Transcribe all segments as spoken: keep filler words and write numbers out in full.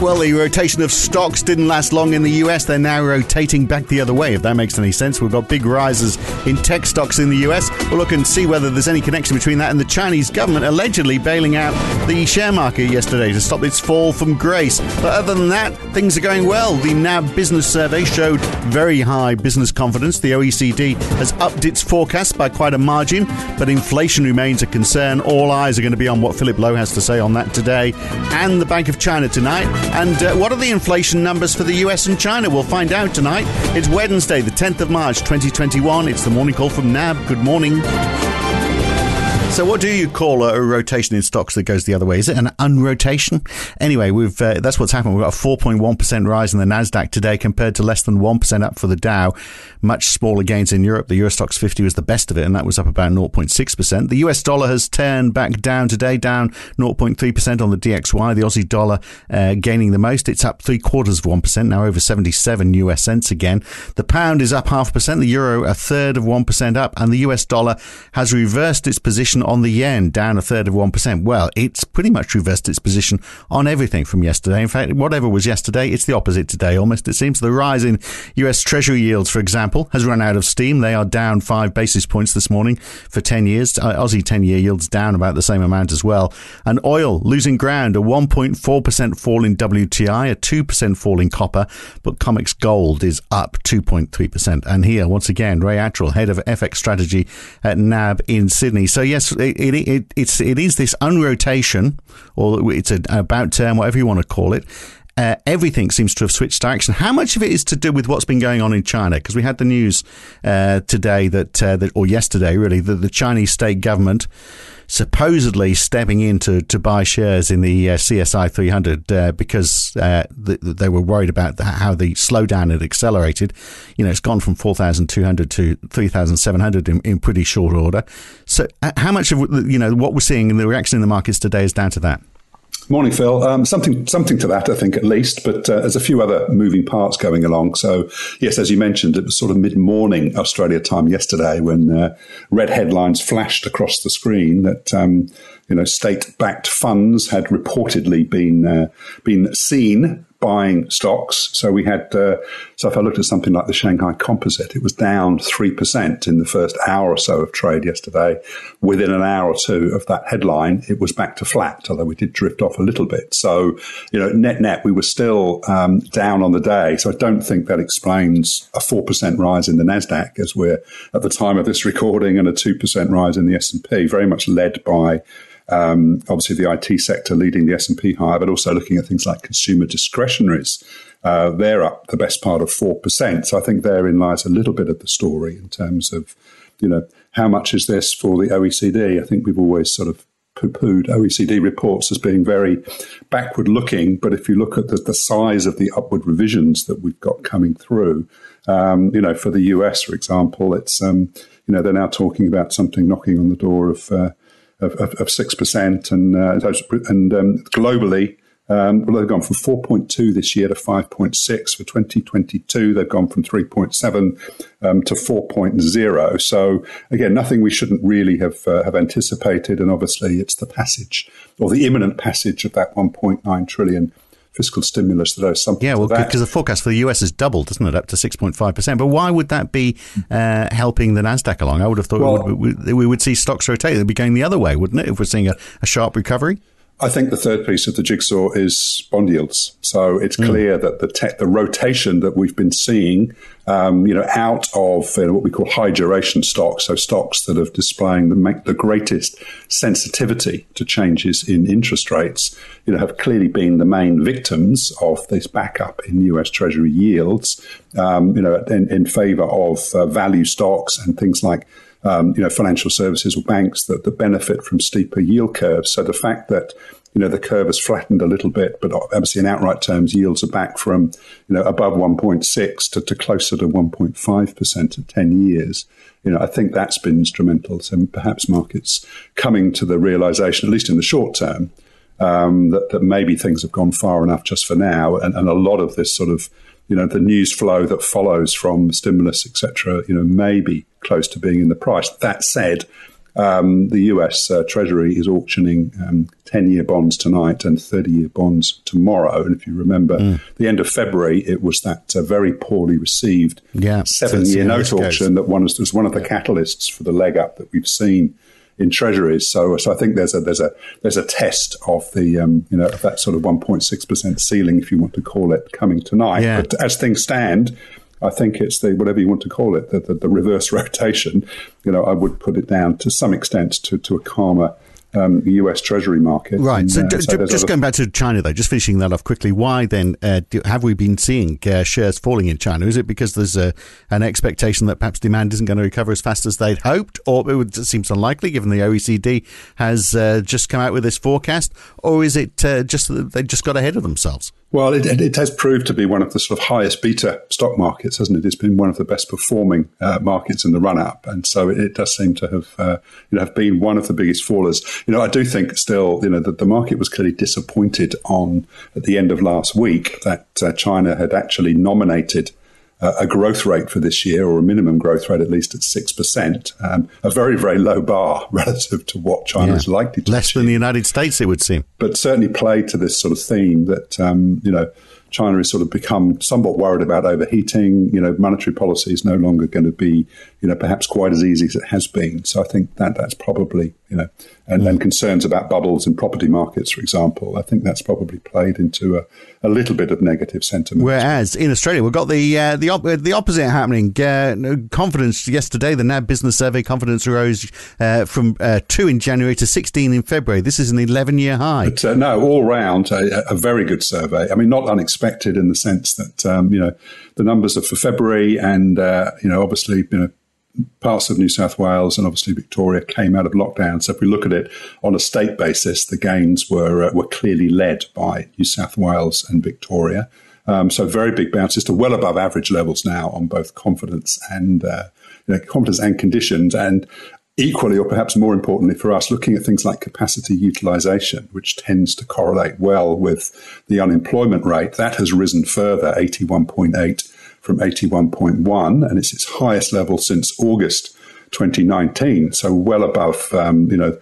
Well, the rotation of stocks didn't last long in the U S. They're now rotating back the other way, if that makes any sense. We've got big rises in tech stocks in the U S. We'll look and see whether there's any connection between that and the Chinese government allegedly bailing out the share market yesterday to stop its fall from grace. But other than that, things are going well. The N A B business survey showed very high business confidence. The O E C D has upped its forecast by quite a margin, but inflation remains a concern. All eyes are going to be on what Philip Lowe has to say on that today, and the Bank of China tonight. And uh, what are the inflation numbers for the U S and China? We'll find out tonight. It's Wednesday, the tenth of March, twenty twenty-one. It's the morning call from N A B. Good morning. So what do you call a rotation in stocks that goes the other way? Is it an unrotation? Anyway, we've uh, that's what's happened. We've got a four point one percent rise in the Nasdaq today compared to less than one percent up for the Dow. Much smaller gains in Europe. The Euro Stoxx fifty was the best of it, and that was up about zero point six percent. The U S dollar has turned back down today, down zero point three percent on the D X Y. The Aussie dollar uh, gaining the most. It's up three quarters of one percent, now over seventy-seven U S cents again. The pound is up half percent, the euro a third of one percent up, and the U S dollar has reversed its position on the yen, down a third of one percent. Well, it's pretty much reversed its position on everything from yesterday. In fact, whatever was yesterday, it's the opposite today almost, it seems. The rise in U S Treasury yields, for example, has run out of steam. They are down five basis points this morning for ten years. Aussie ten-year yields down about the same amount as well. And oil losing ground, a one point four percent fall in W T I, a two percent fall in copper, but Comex Gold is up two point three percent. And here, once again, Ray Attrill, head of F X strategy at N A B in Sydney. So yes, It, it, it, it's, it is this unrotation, or it's an about term, whatever you want to call it. Uh, everything seems to have switched direction. How much of it is to do with what's been going on in China? Because we had the news uh, today that, uh, that, or yesterday really, that the Chinese state government supposedly stepping in to, to buy shares in the uh, C S I three hundred uh, because uh, th- they were worried about the, how the slowdown had accelerated. You know, it's gone from four thousand two hundred to three thousand seven hundred in, in pretty short order. So uh, how much of, you know, what we're seeing in the reaction in the markets today is down to that? Morning, Phil. Um, something something to that, I think, at least. But uh, there's a few other moving parts going along. So, yes, as you mentioned, it was sort of mid-morning Australia time yesterday when uh, red headlines flashed across the screen that, um, you know, state-backed funds had reportedly been uh, been seen buying stocks. So we had, uh, so if I looked at something like the Shanghai Composite, it was down three percent in the first hour or so of trade yesterday. Within an hour or two of that headline, it was back to flat, although we did drift off a little bit. So, you know, net net, we were still um, down on the day. So I don't think that explains a four percent rise in the Nasdaq, as we're at the time of this recording, and a two percent rise in the S and P, very much led by Um, obviously, the I T sector leading the S and P higher, but also looking at things like consumer discretionaries. Uh, they're up the best part of four percent. So I think therein lies a little bit of the story in terms of, you know, how much is this for the O E C D? I think we've always sort of poo-pooed O E C D reports as being very backward-looking. But if you look at the, the size of the upward revisions that we've got coming through, um, you know, for the U S, for example, it's, um, you know, they're now talking about something knocking on the door of uh, Of, of, of six percent, and uh, and um, globally, um, well, they've gone from four point two this year to five point six. For twenty twenty-two, they've gone from three point seven um, to four point oh. So again, nothing we shouldn't really have uh, have anticipated, and obviously it's the passage, or the imminent passage, of that one point nine trillion fiscal stimulus that owes something. Yeah, well, because the forecast for the U S has doubled, doesn't it, up to six point five percent. But why would that be uh, helping the Nasdaq along? I would have thought well, we, would, we would see stocks rotate. It would be going the other way, wouldn't it, if we're seeing a, a sharp recovery? I think the third piece of the jigsaw is bond yields. So it's clear mm. that the te- the rotation that we've been seeing, um, you know, out of you know, what we call high duration stocks, so stocks that are displaying the make the greatest sensitivity to changes in interest rates, you know, have clearly been the main victims of this backup in U S Treasury yields, um, you know, in, in favor of uh, value stocks and things like Um, you know, financial services or banks that, that benefit from steeper yield curves. So the fact that, you know, the curve has flattened a little bit, but obviously in outright terms, yields are back from, you know, above one point six to, to closer to one point five percent at ten years. You know, I think that's been instrumental. So perhaps markets coming to the realization, at least in the short term, um, that, that maybe things have gone far enough just for now. And, and a lot of this sort of, you know, the news flow that follows from stimulus, et cetera, you know, maybe close to being in the price. That said, Um, the U S uh, Treasury is auctioning um, ten-year bonds tonight and thirty-year bonds tomorrow. And if you remember, mm. the end of February, it was that uh, very poorly received yeah, seven-year note auction that one was, was one of the yeah. catalysts for the leg up that we've seen in treasuries, so so I think there's a there's a there's a test of the um, you know of that sort of one point six percent ceiling, if you want to call it, coming tonight. Yeah. But as things stand, I think it's the whatever you want to call it, the, the, the reverse rotation. You know, I would put it down to some extent to to a calmer um, U S Treasury market. Right. And, so, uh, d- so d- just other- going back to China, though, just finishing that off quickly. Why then uh, do, have we been seeing uh, shares falling in China? Is it because there's a, an expectation that perhaps demand isn't going to recover as fast as they'd hoped, or it, would, it seems unlikely given the O E C D has uh, just come out with this forecast, or is it uh, just that they just got ahead of themselves? Well, it, it has proved to be one of the sort of highest beta stock markets, hasn't it? It's been one of the best performing uh, markets in the run-up, and so it, it does seem to have, uh, you know, have been one of the biggest fallers. You know, I do think still, you know, that the market was clearly disappointed on at the end of last week that uh, China had actually nominated a growth rate for this year, or a minimum growth rate at least at six percent, um, a very, very low bar relative to what China yeah. is likely to Less achieve. Than the United States, it would seem. But certainly played to this sort of theme that, um, you know, China has sort of become somewhat worried about overheating. You know, monetary policy is no longer going to be, you know, perhaps quite as easy as it has been. So I think that that's probably, you know, and then mm. concerns about bubbles in property markets, for example. I think that's probably played into a, a little bit of negative sentiment. Whereas in Australia, we've got the uh, the op- the opposite happening. Uh, confidence yesterday, the N A B business survey confidence rose uh, from uh, two in January to sixteen in February. This is an eleven-year high. But, uh, no, all round, a, a very good survey. I mean, not unexpected. Expected in the sense that um, you know the numbers are for February, and uh, you know obviously you know parts of New South Wales and obviously Victoria came out of lockdown. So if we look at it on a state basis, the gains were uh, were clearly led by New South Wales and Victoria. Um, so very big bounces to well above average levels now on both confidence and uh, you know, confidence and conditions, and equally or perhaps more importantly for us, looking at things like capacity utilization, which tends to correlate well with the unemployment rate, that has risen further, eighty-one point eight from eighty-one point one, and it's its highest level since August twenty nineteen, so well above, um, you know,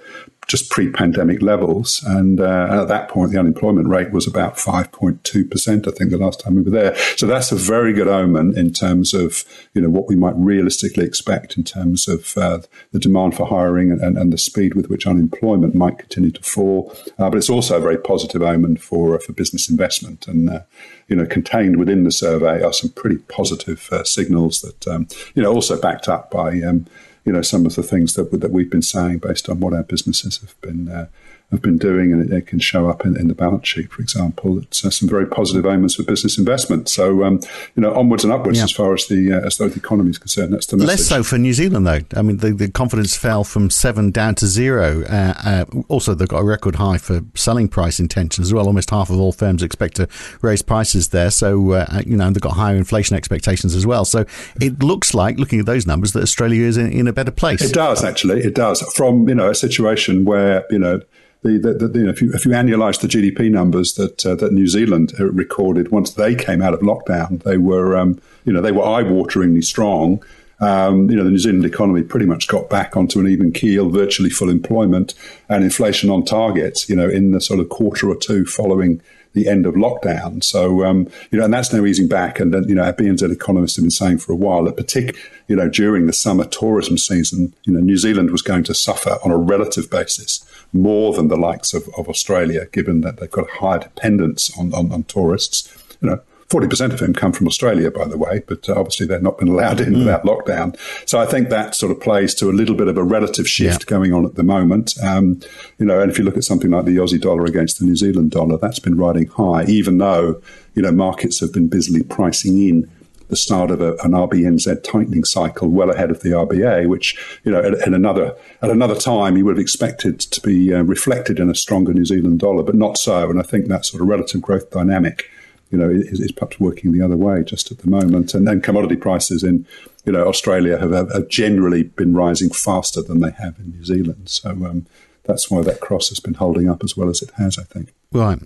just pre-pandemic levels. And uh, at that point, the unemployment rate was about five point two percent, I think, the last time we were there. So that's a very good omen in terms of, you know, what we might realistically expect in terms of uh, the demand for hiring and, and, and the speed with which unemployment might continue to fall. Uh, but it's also a very positive omen for uh, for business investment. And, uh, you know, contained within the survey are some pretty positive uh, signals that, um, you know, also backed up by um you know, some of the things that that we've been saying based on what our businesses have been uh, have been doing, and it, it can show up in, in the balance sheet, for example. It's uh, some very positive omens for business investment. So, um, you know, onwards and upwards yeah. as far as the uh, as though the economy is concerned. That's the message. Less so for New Zealand, though. I mean, the, the confidence fell from seven down to zero. Uh, uh, also, they've got a record high for selling price intentions as well. Almost half of all firms expect to raise prices there. So, uh, you know, they've got higher inflation expectations as well. So it looks like, looking at those numbers, that Australia is in, in a better place. It does, actually. It does. From, you know, a situation where, you know, The, the, the, you know, if you if you annualise the G D P numbers that uh, that New Zealand recorded once they came out of lockdown, they were um, you know they were eye-wateringly strong. Um, you know, the New Zealand economy pretty much got back onto an even keel, virtually full employment and inflation on target, you know, in the sort of quarter or two following the end of lockdown. So, um, you know, and that's now easing back. And, you know, our B N Z economists have been saying for a while that particularly, you know, during the summer tourism season, you know, New Zealand was going to suffer on a relative basis more than the likes of, of Australia, given that they've got a higher dependence on, on, on tourists. You know, forty percent of them come from Australia, by the way, but obviously they've not been allowed in mm. without lockdown. So I think that sort of plays to a little bit of a relative shift yeah. going on at the moment. Um, you know, and if you look at something like the Aussie dollar against the New Zealand dollar, that's been riding high, even though, you know, markets have been busily pricing in the start of a, an R B N Z tightening cycle well ahead of the R B A, which, you know, at, at another at another time you would have expected to be uh, reflected in a stronger New Zealand dollar, but not so. And I think that sort of relative growth dynamic, you know, is, is perhaps working the other way just at the moment. And then commodity prices in, you know, Australia have, have generally been rising faster than they have in New Zealand. So um, that's why that cross has been holding up as well as it has, I think. Right.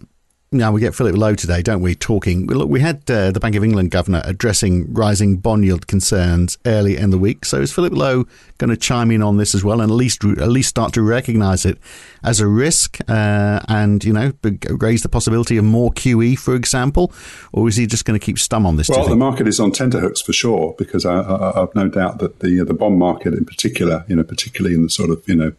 Now, we get Philip Lowe today, don't we, talking. Look, we had uh, the Bank of England governor addressing rising bond yield concerns early in the week. So is Philip Lowe going to chime in on this as well and at least at least start to recognise it as a risk uh, and, you know, raise the possibility of more Q E, for example? Or is he just going to keep stum on this? Well, the market is on tenterhooks for sure, because I, I, I've no doubt that the the bond market in particular, you know, particularly in the sort of, you know,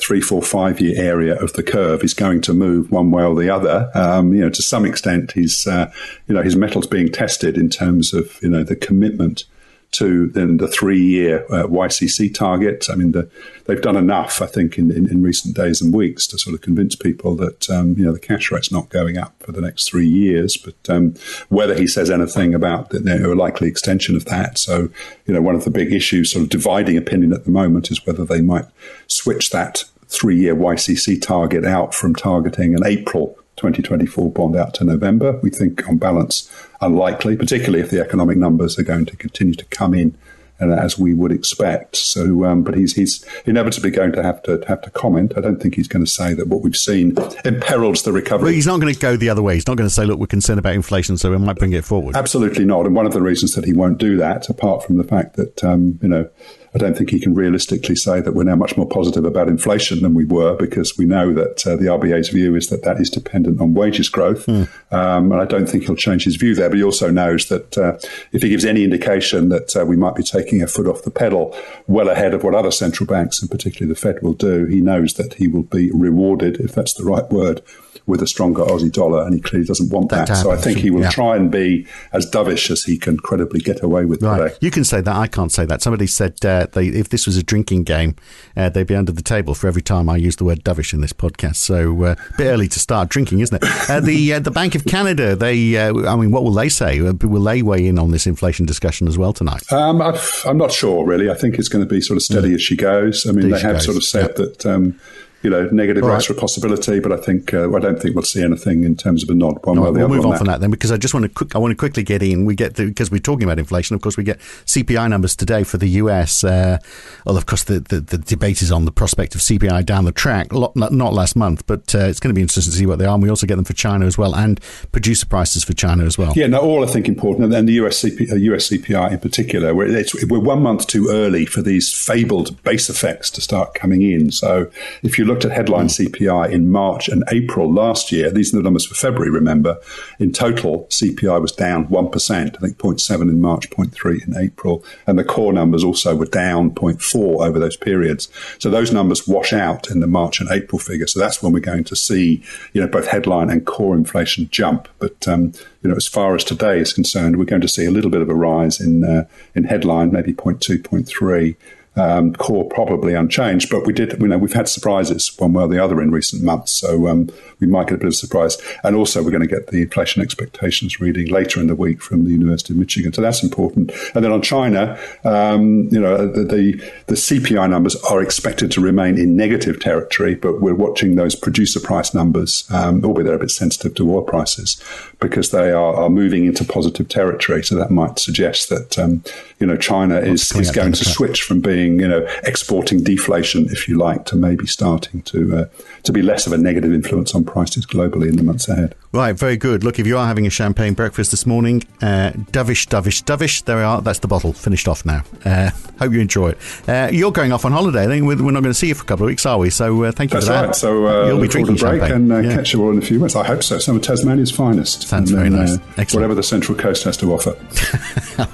three, four, five-year area of the curve is going to move one way or the other. Um, you know, to some extent, his, uh, you know, his metal's being tested in terms of, you know, the commitment to then the three-year uh, Y C C target. I mean, the, they've done enough, I think, in, in, in recent days and weeks to sort of convince people that, um, you know, the cash rate's not going up for the next three years. But um, whether he says anything about the, you know, a likely extension of that. So, you know, one of the big issues sort of dividing opinion at the moment is whether they might switch that three-year Y C C target out from targeting an April twenty twenty-four bond out to November. We think on balance unlikely, particularly if the economic numbers are going to continue to come in and as we would expect. So, um, but he's he's inevitably going to have to have to comment. I don't think he's going to say that what we've seen imperils the recovery. But he's not going to go the other way. He's not going to say, look, we're concerned about inflation, so we might bring it forward. Absolutely not. And one of the reasons that he won't do that, apart from the fact that, um, you know, I don't think he can realistically say that we're now much more positive about inflation than we were, because we know that uh, the R B A's view is that that is dependent on wages growth. Mm. Um, and I don't think he'll change his view there. But he also knows that uh, if he gives any indication that uh, we might be taking a foot off the pedal well ahead of what other central banks and particularly the Fed will do, he knows that he will be rewarded, if that's the right word, with a stronger Aussie dollar, and he clearly doesn't want that. that. So I think he will yeah. try and be as dovish as he can credibly get away with right. today. You can say that. I can't say that. Somebody said uh, they, if this was a drinking game, uh, they'd be under the table for every time I use the word dovish in this podcast. So uh, a bit early to start drinking, isn't it? Uh, the uh, the Bank of Canada, they, uh, I mean, what will they say? Will they weigh in on this inflation discussion as well tonight? Um, I've, I'm not sure, really. I think it's going to be sort of steady mm. as she goes. I mean, steady they have goes. sort of said yep. that... Um, You know, negative right. rates are a possibility, but I think uh, I don't think we'll see anything in terms of a nod. One no, way or the we'll other move on, on from that. that then, because I just want to quick, I want to quickly get in. We get the, because we're talking about inflation. Of course, we get C P I numbers today for the U S. Uh, well, of course, the, the, the debate is on the prospect of C P I down the track. Not, not last month, but uh, it's going to be interesting to see what they are. And we also get them for China as well, and producer prices for China as well. Yeah, no, all I think important, and the U S C P I, U S C P I in particular. We're, it's, we're one month too early for these fabled base effects to start coming in. So if you looked at headline C P I in March and April last year, these are the numbers for February, remember, in total, C P I was down one percent, I think zero point seven in March, zero point three in April, and the core numbers also were down zero point four over those periods. So those numbers wash out in the March and April figure. So that's when we're going to see, you know, both headline and core inflation jump. But, um, you know, as far as today is concerned, we're going to see a little bit of a rise in, uh, in headline, maybe zero point two, zero point three. Um, core probably unchanged, but we did, you know, we've had surprises one way or the other in recent months. So um, we might get a bit of surprise. And also we're going to get the inflation expectations reading later in the week from the University of Michigan. So that's important. And then on China, um, you know, the, the, the C P I numbers are expected to remain in negative territory, but we're watching those producer price numbers, um, albeit they're a bit sensitive to oil prices, because they are, are moving into positive territory. So that might suggest that, um, you know, China is, is going to switch from being, you know, exporting deflation, if you like, to maybe starting to uh, to be less of a negative influence on prices globally in the months ahead. Right, very good. Look, if you are having a champagne breakfast this morning, uh, dovish, dovish, dovish, there we are. That's the bottle, finished off now. Uh, hope you enjoy it. Uh, you're going off on holiday. I think we're not going to see you for a couple of weeks, are we? So uh, thank you That's for that. That's right. So uh, you'll be drinking break champagne. And uh, yeah. catch you all in a few months. I hope so. Some of Tasmania's finest. Sounds and, very uh, nice. Excellent. Whatever the Central Coast has to offer.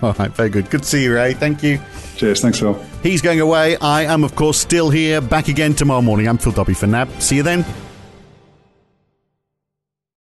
All right, very good. Good to see you, Ray. Thank you. Cheers. Thanks, Phil. He's going away. I am, of course, still here. Back again tomorrow morning. I'm Phil Dobby for N A B. See you then.